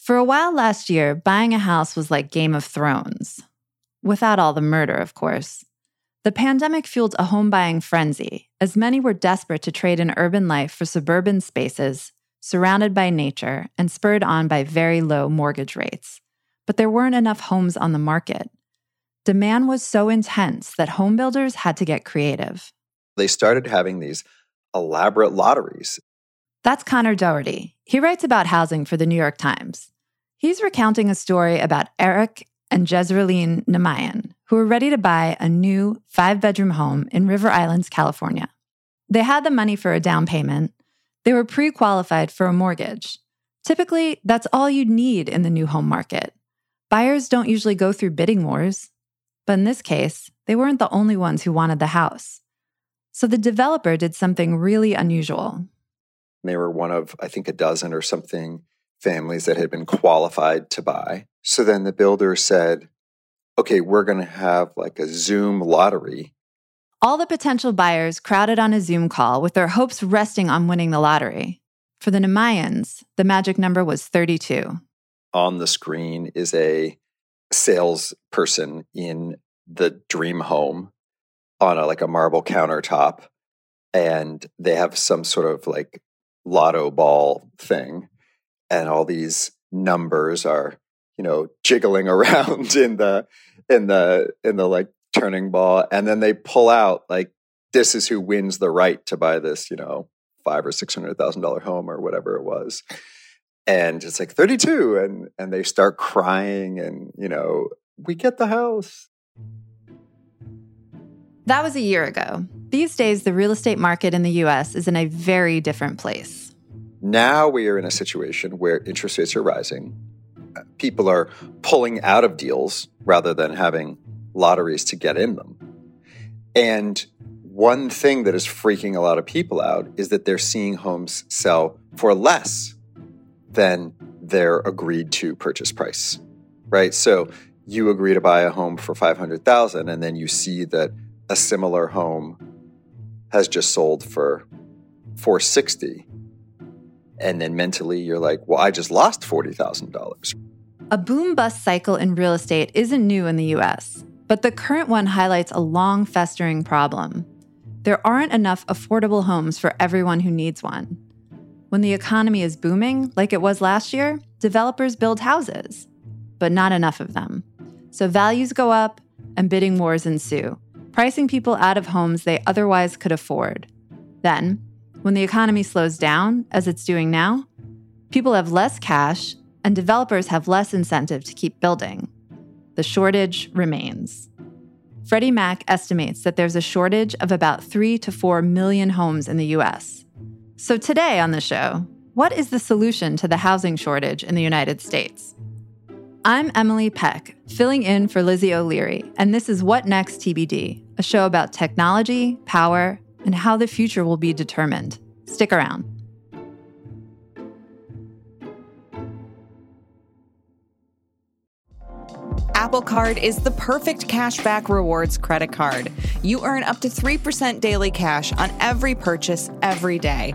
For a while last year, buying a house was like Game of Thrones. Without all the murder, of course. The pandemic fueled a home buying frenzy, as many were desperate to trade in urban life for suburban spaces, surrounded by nature, and spurred on by very low mortgage rates. But there weren't enough homes on the market. Demand was so intense that home builders had to get creative. They started having these elaborate lotteries. That's Connor Doherty. He writes about housing for the New York Times. He's recounting a story about Eric and Sherrilyn Namayan, who were ready to buy a new 5-bedroom home in River Islands, California. They had the money for a down payment. They were pre-qualified for a mortgage. Typically, that's all you'd need in the new home market. Buyers don't usually go through bidding wars. But in this case, they weren't the only ones who wanted the house. So the developer did something really unusual. They were one of, I think, a dozen or something families that had been qualified to buy. So then the builder said, okay, we're going to have like a Zoom lottery. All the potential buyers crowded on a Zoom call with their hopes resting on winning the lottery. For the Namayans, the magic number was 32. On the screen is a salesperson in the dream home, on a marble countertop, and they have some sort of lotto ball thing, and all these numbers are, jiggling around in the turning ball, and then they pull out this is who wins the right to buy this, $500,000 or $600,000 home or whatever it was, and it's 32, and they start crying, and we get the house. That was a year ago. These days, the real estate market in the U.S. is in a very different place. Now we are in a situation where interest rates are rising. People are pulling out of deals rather than having lotteries to get in them. And one thing that is freaking a lot of people out is that they're seeing homes sell for less than their agreed to purchase price, right? So you agree to buy a home for $500,000, and then you see that a similar home has just sold for $460,000. And then mentally you're like, well, I just lost $40,000. A boom-bust cycle in real estate isn't new in the U.S., but the current one highlights a long, festering problem. There aren't enough affordable homes for everyone who needs one. When the economy is booming, like it was last year, developers build houses, but not enough of them. So values go up and bidding wars ensue, pricing people out of homes they otherwise could afford. Then, when the economy slows down, as it's doing now, people have less cash and developers have less incentive to keep building. The shortage remains. Freddie Mac estimates that there's a shortage of about 3 to 4 million homes in the U.S. So today on the show, what is the solution to the housing shortage in the United States? I'm Emily Peck, filling in for Lizzie O'Leary, and this is What Next TBD, a show about technology, power, and how the future will be determined. Stick around. Apple Card is the perfect cashback rewards credit card. You earn up to 3% daily cash on every purchase every day.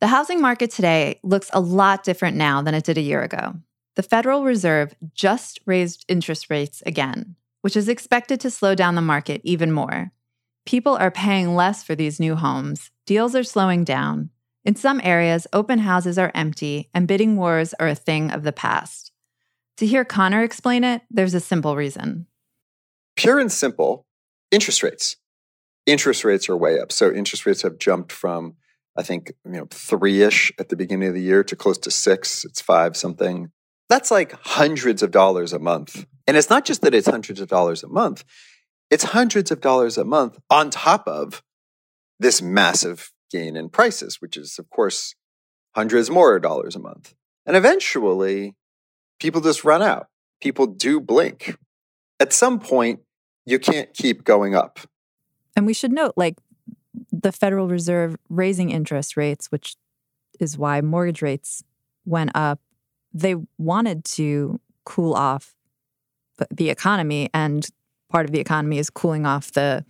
The housing market today looks a lot different now than it did a year ago. The Federal Reserve just raised interest rates again, which is expected to slow down the market even more. People are paying less for these new homes. Deals are slowing down. In some areas, open houses are empty and bidding wars are a thing of the past. To hear Connor explain it, there's a simple reason. Pure and simple, interest rates. Interest rates are way up. So interest rates have jumped from I think, 3-ish at the beginning of the year to close to 6. It's 5 something. That's like hundreds of dollars a month. And it's not just that it's hundreds of dollars a month. It's hundreds of dollars a month on top of this massive gain in prices, which is, of course, hundreds more dollars a month. And eventually, people just run out. People do blink. At some point, you can't keep going up. And we should note, the Federal Reserve raising interest rates, which is why mortgage rates went up, they wanted to cool off the economy, and part of the economy is cooling off the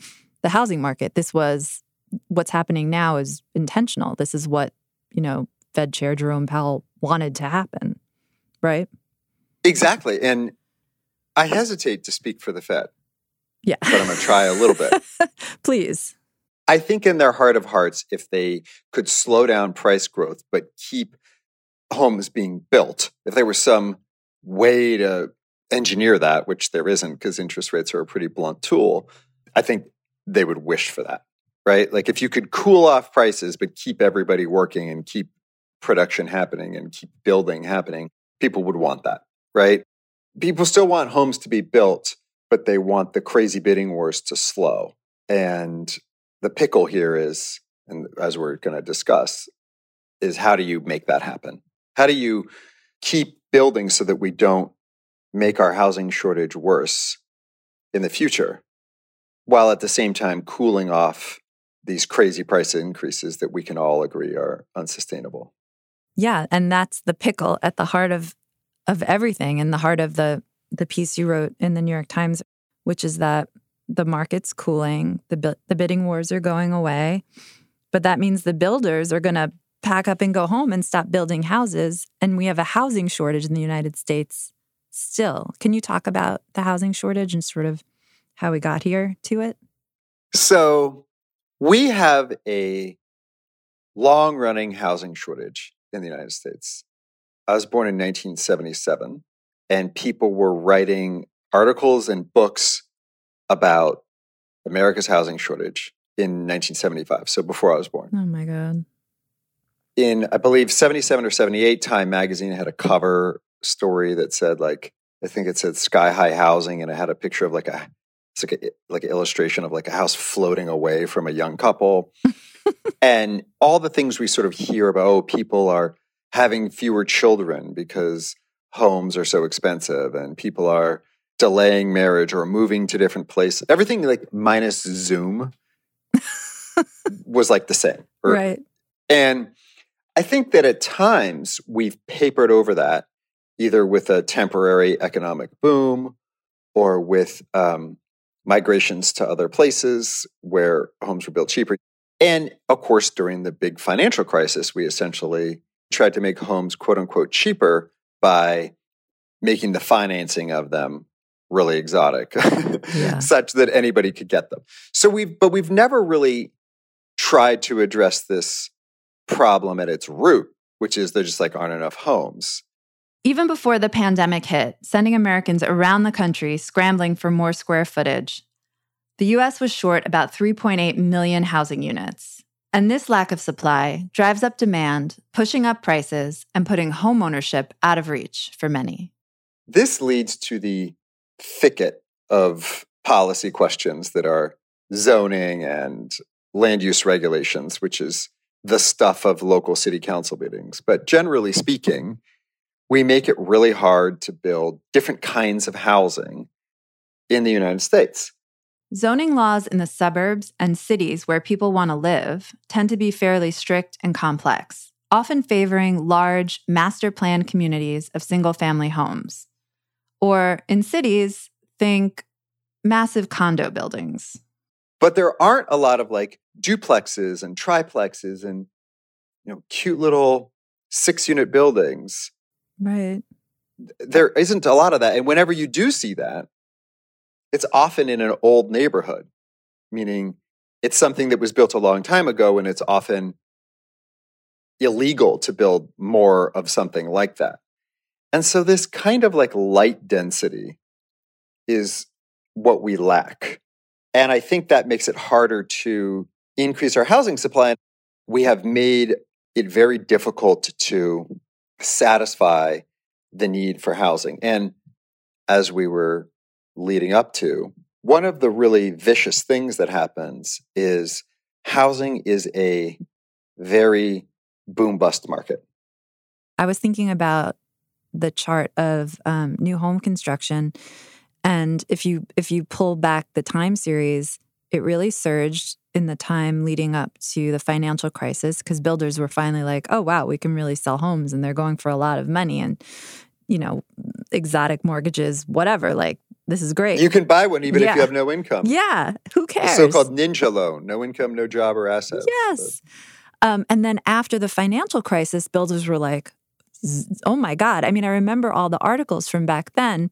housing market. This was what's happening now is intentional. This is what, Fed Chair Jerome Powell wanted to happen, right? Exactly. And I hesitate to speak for the Fed. Yeah. But I'm going to try a little bit. Please. I think in their heart of hearts, if they could slow down price growth but keep homes being built, if there was some way to engineer that, which there isn't because interest rates are a pretty blunt tool, I think they would wish for that, right? Like if you could cool off prices but keep everybody working and keep production happening and keep building happening, people would want that, right? People still want homes to be built, but they want the crazy bidding wars to slow. And the pickle here is, and as we're going to discuss, is how do you make that happen? How do you keep building so that we don't make our housing shortage worse in the future, while at the same time cooling off these crazy price increases that we can all agree are unsustainable? Yeah, and that's the pickle at the heart of everything, in the heart of the piece you wrote in the New York Times, which is that the market's cooling, the bidding wars are going away, but that means the builders are going to pack up and go home and stop building houses, and we have a housing shortage in the United States still. Can you talk about the housing shortage and sort of how we got here to it? So we have a long-running housing shortage in the United States. I was born in 1977, and people were writing articles and books about America's housing shortage in 1975, so before I was born. Oh, my God. In, I believe, 77 or 78, Time magazine had a cover story that said, I think it said sky-high housing, and it had a picture of, an illustration of, a house floating away from a young couple. And all the things we sort of hear about, people are having fewer children because homes are so expensive, and people are delaying marriage or moving to different places. Everything minus Zoom was the same. Right. And I think that at times we've papered over that either with a temporary economic boom or with migrations to other places where homes were built cheaper. And of course, during the big financial crisis, we essentially tried to make homes quote unquote cheaper by making the financing of them really exotic, yeah. Such that anybody could get them. So we've never really tried to address this problem at its root, which is there just aren't enough homes. Even before the pandemic hit, sending Americans around the country scrambling for more square footage, the U.S. was short about 3.8 million housing units. And this lack of supply drives up demand, pushing up prices, and putting homeownership out of reach for many. This leads to the thicket of policy questions that are zoning and land use regulations, which is the stuff of local city council meetings. But generally speaking, we make it really hard to build different kinds of housing in the United States. Zoning laws in the suburbs and cities where people want to live tend to be fairly strict and complex, often favoring large, master-planned communities of single-family homes. Or in cities, think massive condo buildings. But there aren't a lot of like duplexes and triplexes and, you know, cute little 6-unit buildings. Right. There isn't a lot of that. And whenever you do see that, it's often in an old neighborhood, meaning it's something that was built a long time ago, and it's often illegal to build more of something like that. And so this kind of like light density is what we lack. And I think that makes it harder to increase our housing supply. We have made it very difficult to satisfy the need for housing. And as we were leading up to, one of the really vicious things that happens is housing is a very boom-bust market. I was thinking about the chart of new home construction, and if you pull back the time series, it really surged in the time leading up to the financial crisis because builders were finally like, oh, wow, we can really sell homes, and they're going for a lot of money and, you know, exotic mortgages, whatever, like, this is great. You can buy one even if you have no income. Yeah, who cares? The so-called ninja loan, no income, no job or assets. Yes. And then after the financial crisis, builders were like, oh my God. I mean, I remember all the articles from back then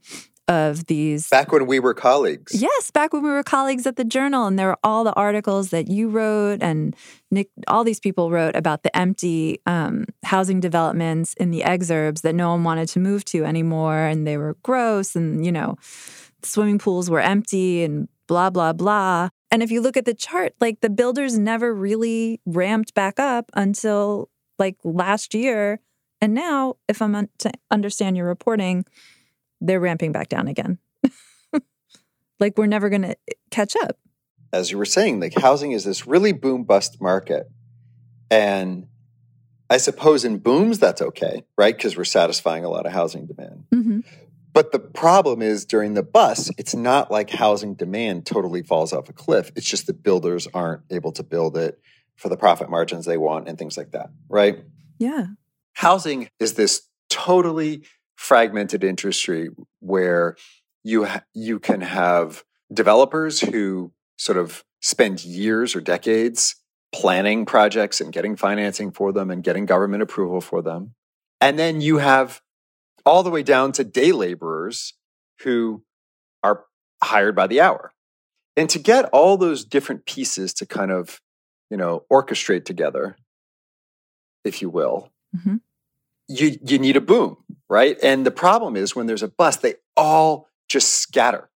of these. Back when we were colleagues. Yes, back when we were colleagues at The Journal. And there were all the articles that you wrote and Nick, all these people wrote about the empty housing developments in the exurbs that no one wanted to move to anymore. And they were gross and, you know, swimming pools were empty and blah, blah, blah. And if you look at the chart, like the builders never really ramped back up until like last year. And now, if I'm to understand your reporting, they're ramping back down again. Like we're never going to catch up. As you were saying, like housing is this really boom bust market. And I suppose in booms, that's okay, right? Because we're satisfying a lot of housing demand. Mm-hmm. But the problem is during the bust, it's not like housing demand totally falls off a cliff. It's just the builders aren't able to build it for the profit margins they want and things like that, right? Yeah. Housing is this totally fragmented industry where you can have developers who sort of spend years or decades planning projects and getting financing for them and getting government approval for them. And then you have all the way down to day laborers who are hired by the hour. And to get all those different pieces to kind of, you know, orchestrate together, if you will, mm-hmm. you need a boom, right? And the problem is when there's a bust, they all just scatter.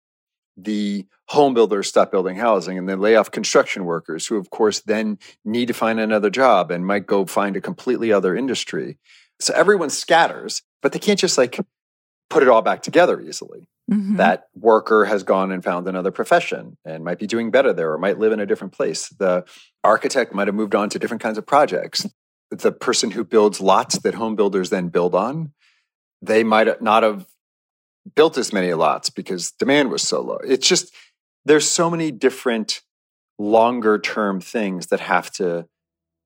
The home builders stop building housing and they lay off construction workers who, of course, then need to find another job and might go find a completely other industry. So everyone scatters, but they can't just like put it all back together easily. Mm-hmm. That worker has gone and found another profession and might be doing better there or might live in a different place. The architect might have moved on to different kinds of projects. The person who builds lots that home builders then build on, they might not have built as many lots because demand was so low. It's just, there's so many different longer term things that have to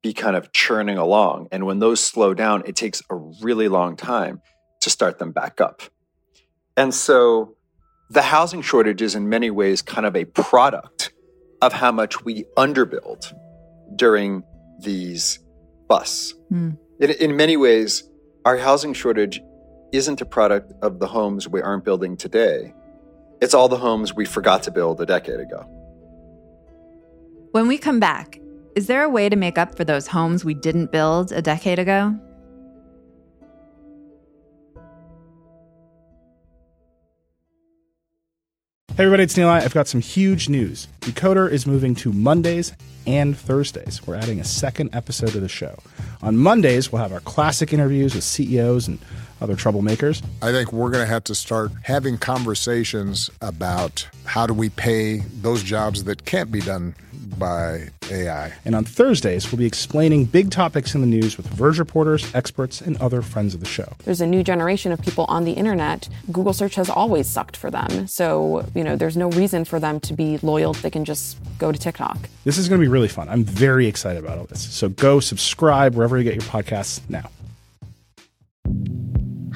be kind of churning along. And when those slow down, it takes a really long time to start them back up. And so the housing shortage is in many ways kind of a product of how much we underbuild during these busts. Mm. In many ways, our housing shortage isn't a product of the homes we aren't building today. It's all the homes we forgot to build a decade ago. When we come back, is there a way to make up for those homes we didn't build a decade ago? Hey everybody, it's Neil. I've got some huge news. Decoder is moving to Mondays and Thursdays. We're adding a second episode of the show. On Mondays, we'll have our classic interviews with CEOs and other troublemakers. I think we're going to have to start having conversations about how do we pay those jobs that can't be done by AI. And on Thursdays, we'll be explaining big topics in the news with Verge reporters, experts, and other friends of the show. There's a new generation of people on the internet. Google search has always sucked for them. So, there's no reason for them to be loyal. They can just go to TikTok. This is going to be really fun. I'm very excited about all this. So go subscribe wherever you get your podcasts now.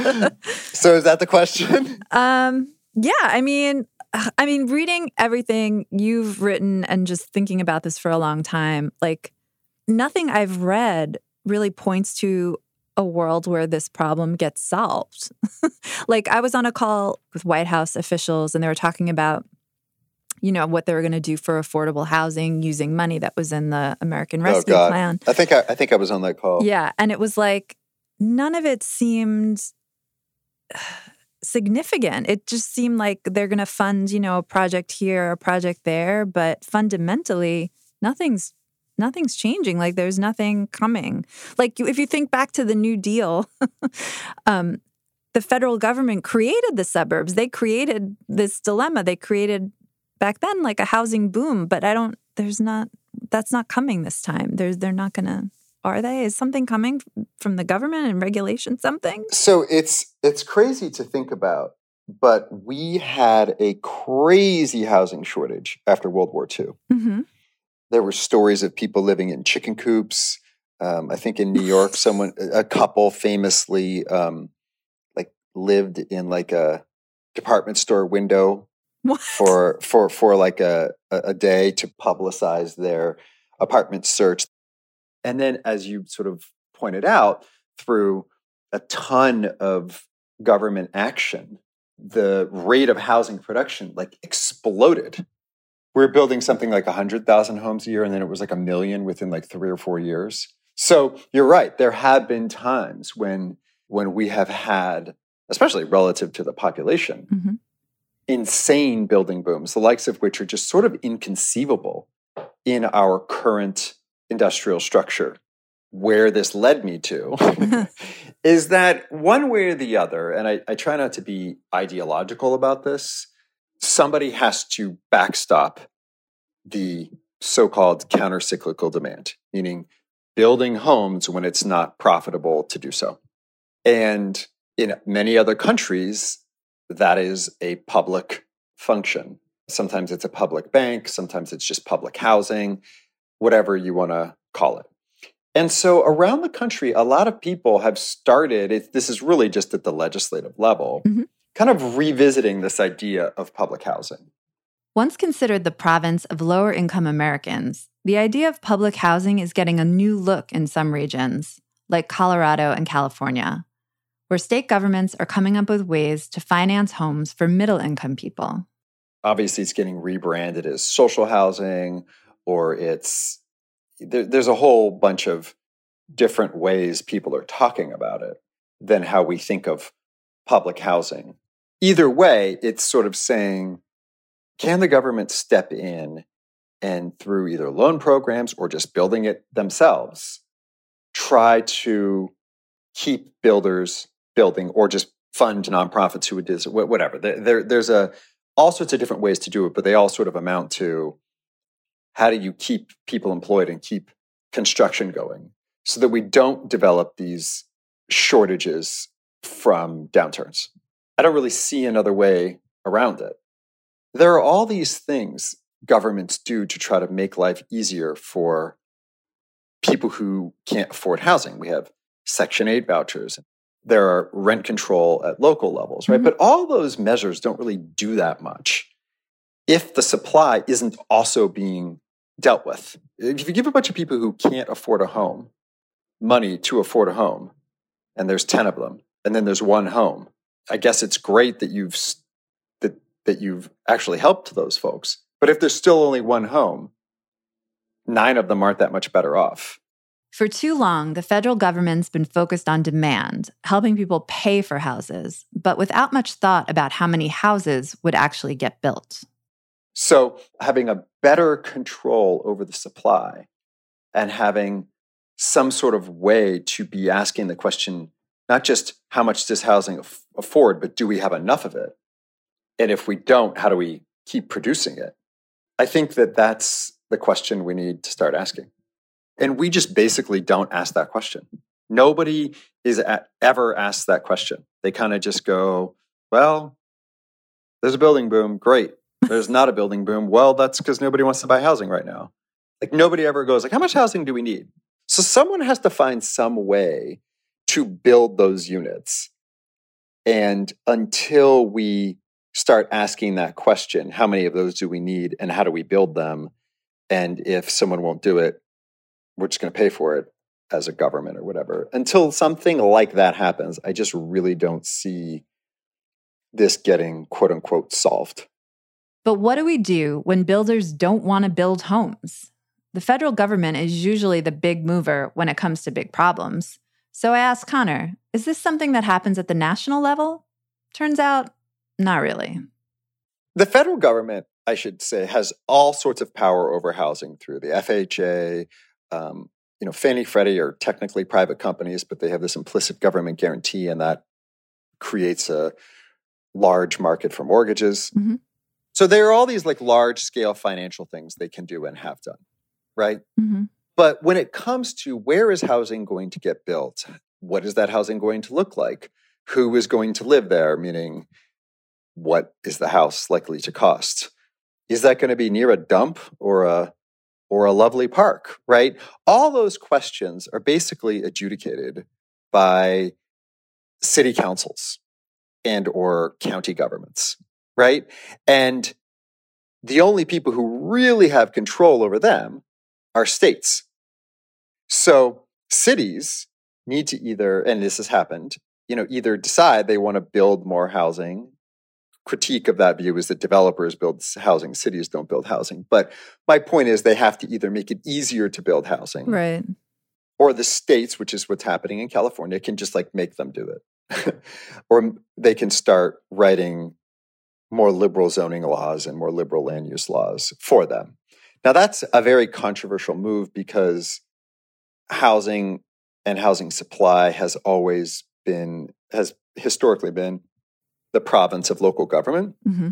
So is that the question? Yeah, I mean, reading everything you've written and just thinking about this for a long time, like, nothing I've read really points to a world where this problem gets solved. Like, I was on a call with White House officials, and they were talking about, what they were going to do for affordable housing using money that was in the American Rescue Plan. I think I was on that call. Yeah, and it was like, none of it seemed significant. It just seemed like they're going to fund, a project here, a project there, but fundamentally, nothing's changing. Like, there's nothing coming. Like, if you think back to the New Deal, the federal government created the suburbs. They created this dilemma. They created back then like a housing boom, but that's not coming this time. They're not going to. Are they? Is something coming from the government and regulation something? So it's crazy to think about, but we had a crazy housing shortage after World War II. Mm-hmm. There were stories of people living in chicken coops. I think in New York, a couple famously lived in like a department store window for like a day to publicize their apartment search. And then, as you sort of pointed out, through a ton of government action, the rate of housing production exploded. We were building something like 100,000 homes a year, and then it was like 1 million within 3 or 4 years. So you're right. There have been times when we have had, especially relative to the population, mm-hmm. insane building booms, the likes of which are just sort of inconceivable in our current industrial structure. Where this led me to is that one way or the other, and I try not to be ideological about this, somebody has to backstop the so-called counter-cyclical demand, meaning building homes when it's not profitable to do so. And in many other countries, that is a public function. Sometimes it's a public bank, sometimes it's just public housing, whatever you want to call it. And so around the country, a lot of people have started, this is really just at the legislative level, mm-hmm. kind of revisiting this idea of public housing. Once considered the province of lower-income Americans, the idea of public housing is getting a new look in some regions, like Colorado and California, where state governments are coming up with ways to finance homes for middle-income people. Obviously, it's getting rebranded as social housing, or there's a whole bunch of different ways people are talking about it than how we think of public housing. Either way, it's sort of saying, can the government step in and through either loan programs or just building it themselves, try to keep builders building or just fund nonprofits who would do whatever. There's all sorts of different ways to do it, but they all sort of amount to how do you keep people employed and keep construction going so that we don't develop these shortages from downturns. I don't really see another way around it. There are all these things governments do to try to make life easier for people who can't afford housing. We have Section 8 vouchers. There are rent control at local levels, right? Mm-hmm. But all those measures don't really do that much if the supply isn't also being dealt with. If you give a bunch of people who can't afford a home money to afford a home, and there's 10 of them, and then there's one home, I guess it's great that you've actually helped those folks. But if there's still only one home, 9 of them aren't that much better off. For too long, the federal government's been focused on demand, helping people pay for houses, but without much thought about how many houses would actually get built. So having a better control over the supply and having some sort of way to be asking the question, not just how much does housing afford, but do we have enough of it? And if we don't, how do we keep producing it? I think that's the question we need to start asking. And we just basically don't ask that question. Nobody is ever asked that question. They kind of just go, well, there's a building boom. Great. There's not a building boom. Well, that's because nobody wants to buy housing right now. Like nobody ever goes like, how much housing do we need? So someone has to find some way to build those units. And until we start asking that question, how many of those do we need and how do we build them? And if someone won't do it, we're just going to pay for it as a government or whatever. Until something like that happens, I just really don't see this getting quote unquote solved. But what do we do when builders don't want to build homes? The federal government is usually the big mover when it comes to big problems. So I asked Connor, is this something that happens at the national level? Turns out, not really. The federal government, I should say, has all sorts of power over housing through the FHA. Fannie, Freddie are technically private companies, but they have this implicit government guarantee, and that creates a large market for mortgages. Mm-hmm. So there are all these like large-scale financial things they can do and have done, right? Mm-hmm. But when it comes to where is housing going to get built, what is that housing going to look like? Who is going to live there? Meaning, what is the house likely to cost? Is that going to be near a dump or a lovely park, right? All those questions are basically adjudicated by city councils and or county governments, right? And the only people who really have control over them are states. So cities need to either, and this has happened, either decide they want to build more housing. Critique of that view is that developers build housing, cities don't build housing. But my point is they have to either make it easier to build housing, right? Or the states, which is what's happening in California, can just like make them do it. Or they can start writing more liberal zoning laws and more liberal land use laws for them. Now that's a very controversial move because housing and housing supply has historically been the province of local government. Mm-hmm.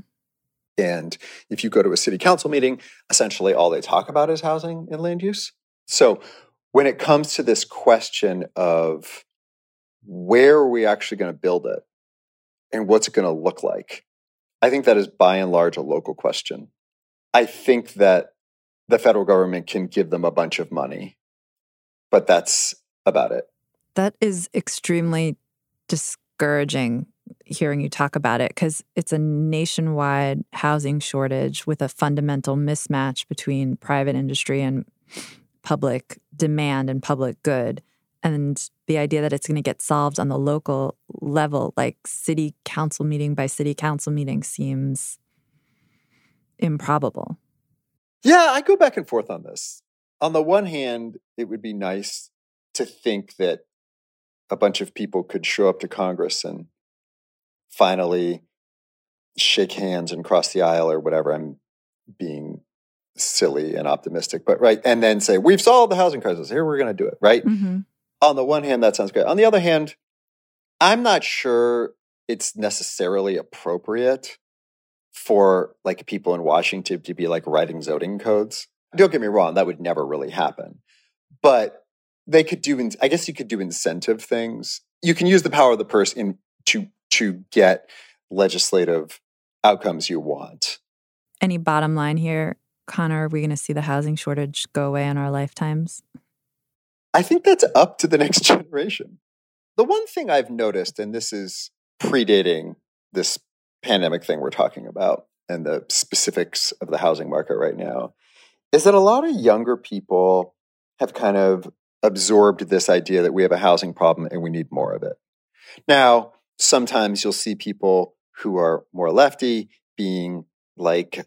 And if you go to a city council meeting, essentially all they talk about is housing and land use. So when it comes to this question of where are we actually going to build it and what's it going to look like, I think that is by and large a local question. I think that the federal government can give them a bunch of money, but that's about it. That is extremely discouraging hearing you talk about it, because it's a nationwide housing shortage with a fundamental mismatch between private industry and public demand and public good. And the idea that it's going to get solved on the local level, like city council meeting by city council meeting, seems improbable. Yeah, I go back and forth on this. On the one hand, it would be nice to think that a bunch of people could show up to Congress and finally shake hands and cross the aisle or whatever. I'm being silly and optimistic, but right. And then say, we've solved the housing crisis. Here, we're going to do it, right? Mm-hmm. on the one hand, that sounds great. On the other hand, I'm not sure it's necessarily appropriate for like people in Washington to be like writing zoning codes. Don't get me wrong, that would never really happen. But they could do, I guess you could do incentive things. You can use the power of the purse to get legislative outcomes you want. Any bottom line here, Connor, are we going to see the housing shortage go away in our lifetimes? I think that's up to the next generation. The one thing I've noticed, and this is predating this pandemic thing we're talking about and the specifics of the housing market right now, is that a lot of younger people have kind of absorbed this idea that we have a housing problem and we need more of it. Now, sometimes you'll see people who are more lefty being like,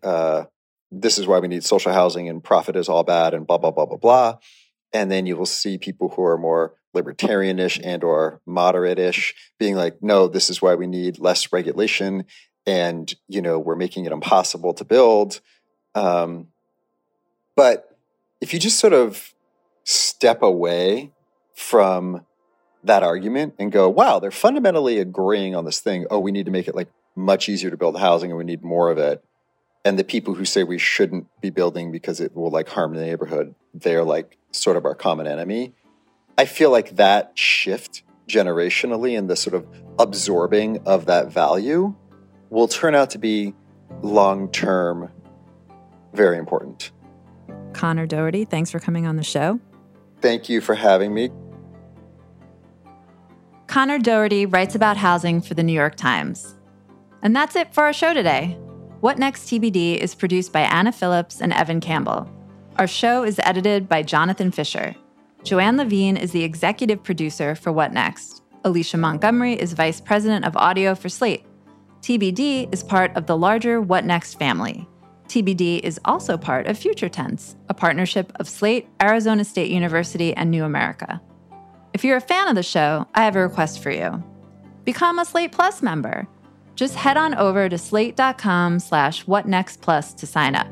this is why we need social housing and profit is all bad and blah, blah, blah, blah, blah. And then you will see people who are more libertarianish and or moderate-ish being like, no, this is why we need less regulation and, you know, we're making it impossible to build. But if you just sort of step away from that argument and go, wow, they're fundamentally agreeing on this thing. Oh, we need to make it like much easier to build housing and we need more of it. And the people who say we shouldn't be building because it will like harm the neighborhood, they're like sort of our common enemy. I feel like that shift generationally and the sort of absorbing of that value will turn out to be long-term very important. Connor Doherty, thanks for coming on the show. Thank you for having me. Connor Doherty writes about housing for The New York Times. And that's it for our show today. What Next TBD is produced by Anna Phillips and Evan Campbell. Our show is edited by Jonathan Fisher. Joanne Levine is the executive producer for What Next. Alicia Montgomery is vice president of audio for Slate. TBD is part of the larger What Next family. TBD is also part of Future Tense, a partnership of Slate, Arizona State University, and New America. If you're a fan of the show, I have a request for you. Become a Slate Plus member. Just head on over to slate.com/whatnextplus to sign up.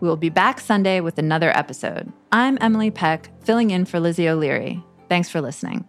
We will be back Sunday with another episode. I'm Emily Peck, filling in for Lizzie O'Leary. Thanks for listening.